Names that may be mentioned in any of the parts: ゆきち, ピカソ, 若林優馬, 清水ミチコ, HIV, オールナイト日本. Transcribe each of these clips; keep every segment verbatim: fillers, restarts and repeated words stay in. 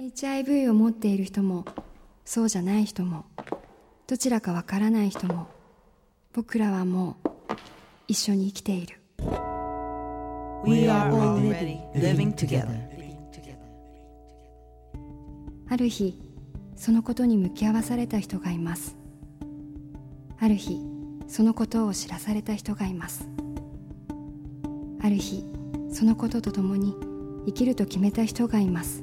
エイチアイブイ を持っている人もそうじゃない人もどちらかわからない人も僕らはもう一緒に生きている。 We are already living together. ある日そのことに向き合わされた人がいます。ある日そのことを知らされた人がいます。ある日そのこととともに生きると決めた人がいます。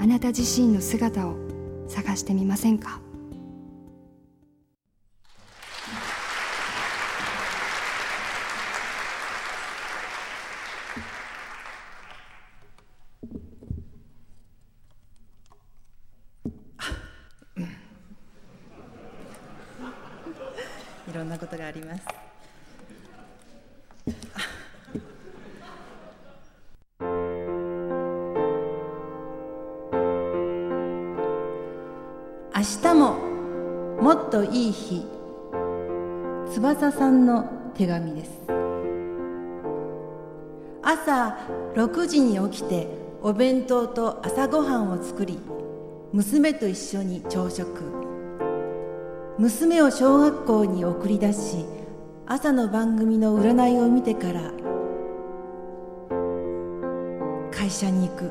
あなた自身の姿を探してみませんか。いろんなことがあります。明日ももっといい日。翼さんの手紙です。朝ろくじに起きてお弁当と朝ごはんを作り、娘と一緒に朝食。娘を小学校に送り出し、朝の番組の占いを見てから会社に行く。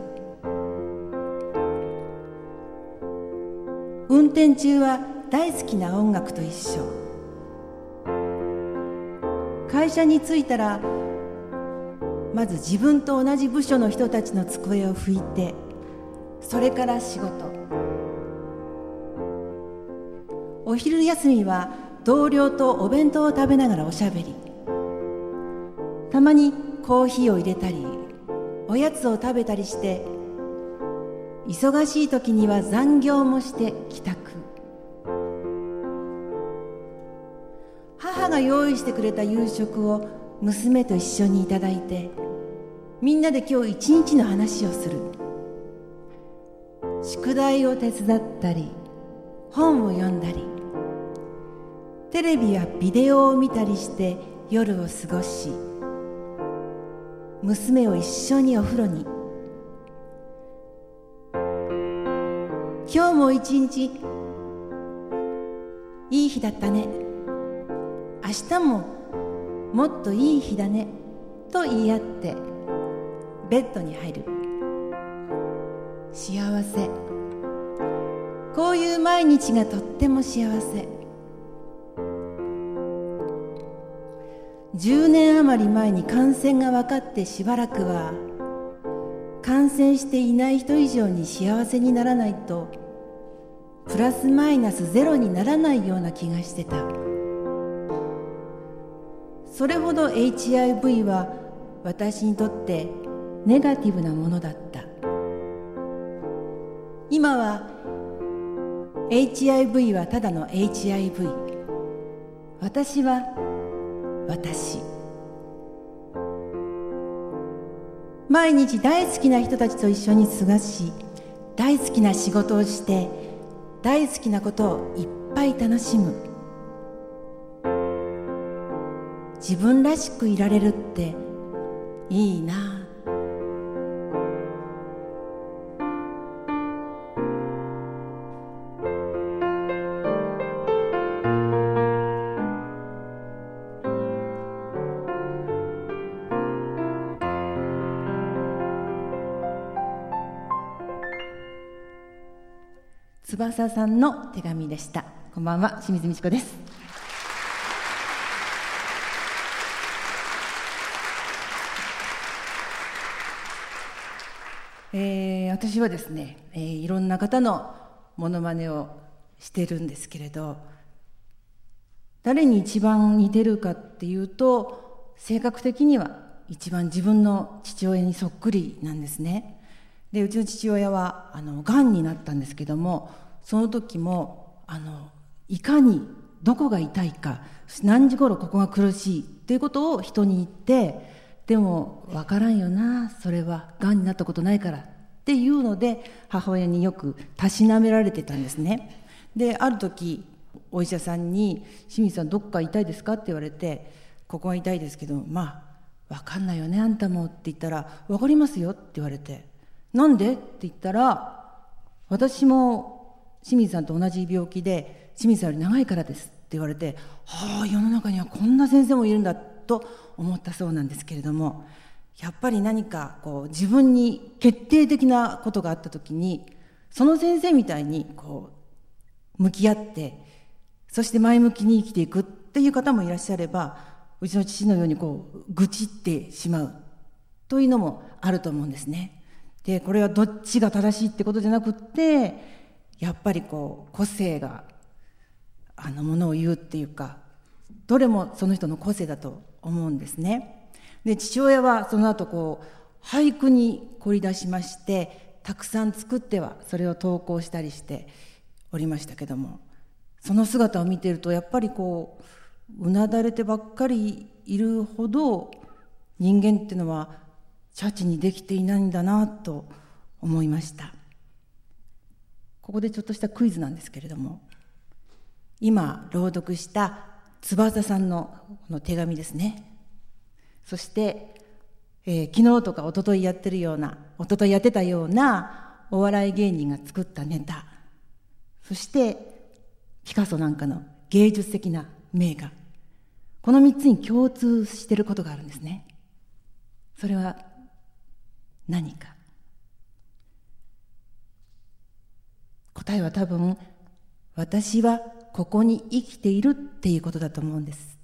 運転中は大好きな音楽と一緒。会社に着いたらまず自分と同じ部署の人たちの机を拭いて、それから仕事。お昼休みは同僚とお弁当を食べながらおしゃべり。たまにコーヒーを入れたり、おやつを食べたりして、忙しい時には残業もして帰宅。母が用意してくれた夕食を娘と一緒にいただいて、みんなで今日一日の話をする。宿題を手伝ったり、本を読んだり、テレビやビデオを見たりして夜を過ごし、娘を一緒にお風呂に。今日も一日いい日だったね、明日ももっといい日だねと言い合ってベッドに入る。幸せ。こういう毎日がとっても幸せ。じゅうねん余り前に感染が分かってしばらくは、感染していない人以上に幸せにならないと、プラスマイナスゼロにならないような気がしてた。それほど エイチアイブイ は私にとってネガティブなものだった。今は エイチアイブイ はただの エイチアイブイ、 私は私。毎日大好きな人たちと一緒に過ごし、大好きな仕事をして、大好きなことをいっぱい楽しむ。自分らしくいられるっていいな。翼さんの手紙でした。こんばんは、清水ミチコです。えー、私はですね、えー、いろんな方のモノマネをしてるんですけれど、誰に一番似てるかっていうと、性格的には一番自分の父親にそっくりなんですね。でうちの父親はあのがんになったんですけども、その時もあのいかにどこが痛いか、何時頃ここが苦しいということを人に言って、でも分からんよな、それはがんになったことないからっていうので母親によくたしなめられてたんですね。である時お医者さんに清水さんどっか痛いですかって言われて、ここが痛いですけどまあ分かんないよねあんたもって言ったら、分かりますよって言われて、なんでって言ったら、私も清水さんと同じ病気で清水さんより長いからですって言われて、はあ世の中にはこんな先生もいるんだと思ったそうなんですけれども、やっぱり何かこう自分に決定的なことがあった時にその先生みたいにこう向き合って、そして前向きに生きていくっていう方もいらっしゃれば、うちの父のようにこう愚痴ってしまうというのもあると思うんですね。でこれはどっちが正しいってことじゃなくって、やっぱりこう個性があのものを言うっていうか、どれもその人の個性だと思うんですね。で父親はその後こう俳句に凝り出しまして、たくさん作ってはそれを投稿したりしておりましたけども、その姿を見ているとやっぱりこううなだれてばっかりいるほど人間っていうのはチャチにできていないんだなと思いました。ここでちょっとしたクイズなんですけれども、今朗読した翼さんのこの手紙ですね。そして、えー、昨日とか一昨日やってるような、一昨日やってたようなお笑い芸人が作ったネタ、そしてピカソなんかの芸術的な名画、このみっつに共通していることがあるんですね。それは何か。答えは多分、私はここに生きているっていうことだと思うんです、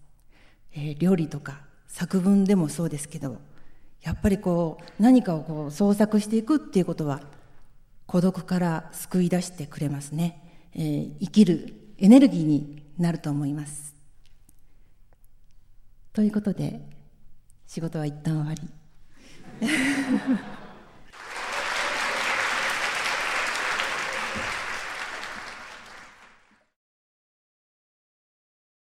えー、料理とか作文でもそうですけど、やっぱりこう何かをこう創作していくっていうことは孤独から救い出してくれますね、えー、生きるエネルギーになると思います。ということで仕事は一旦終わり。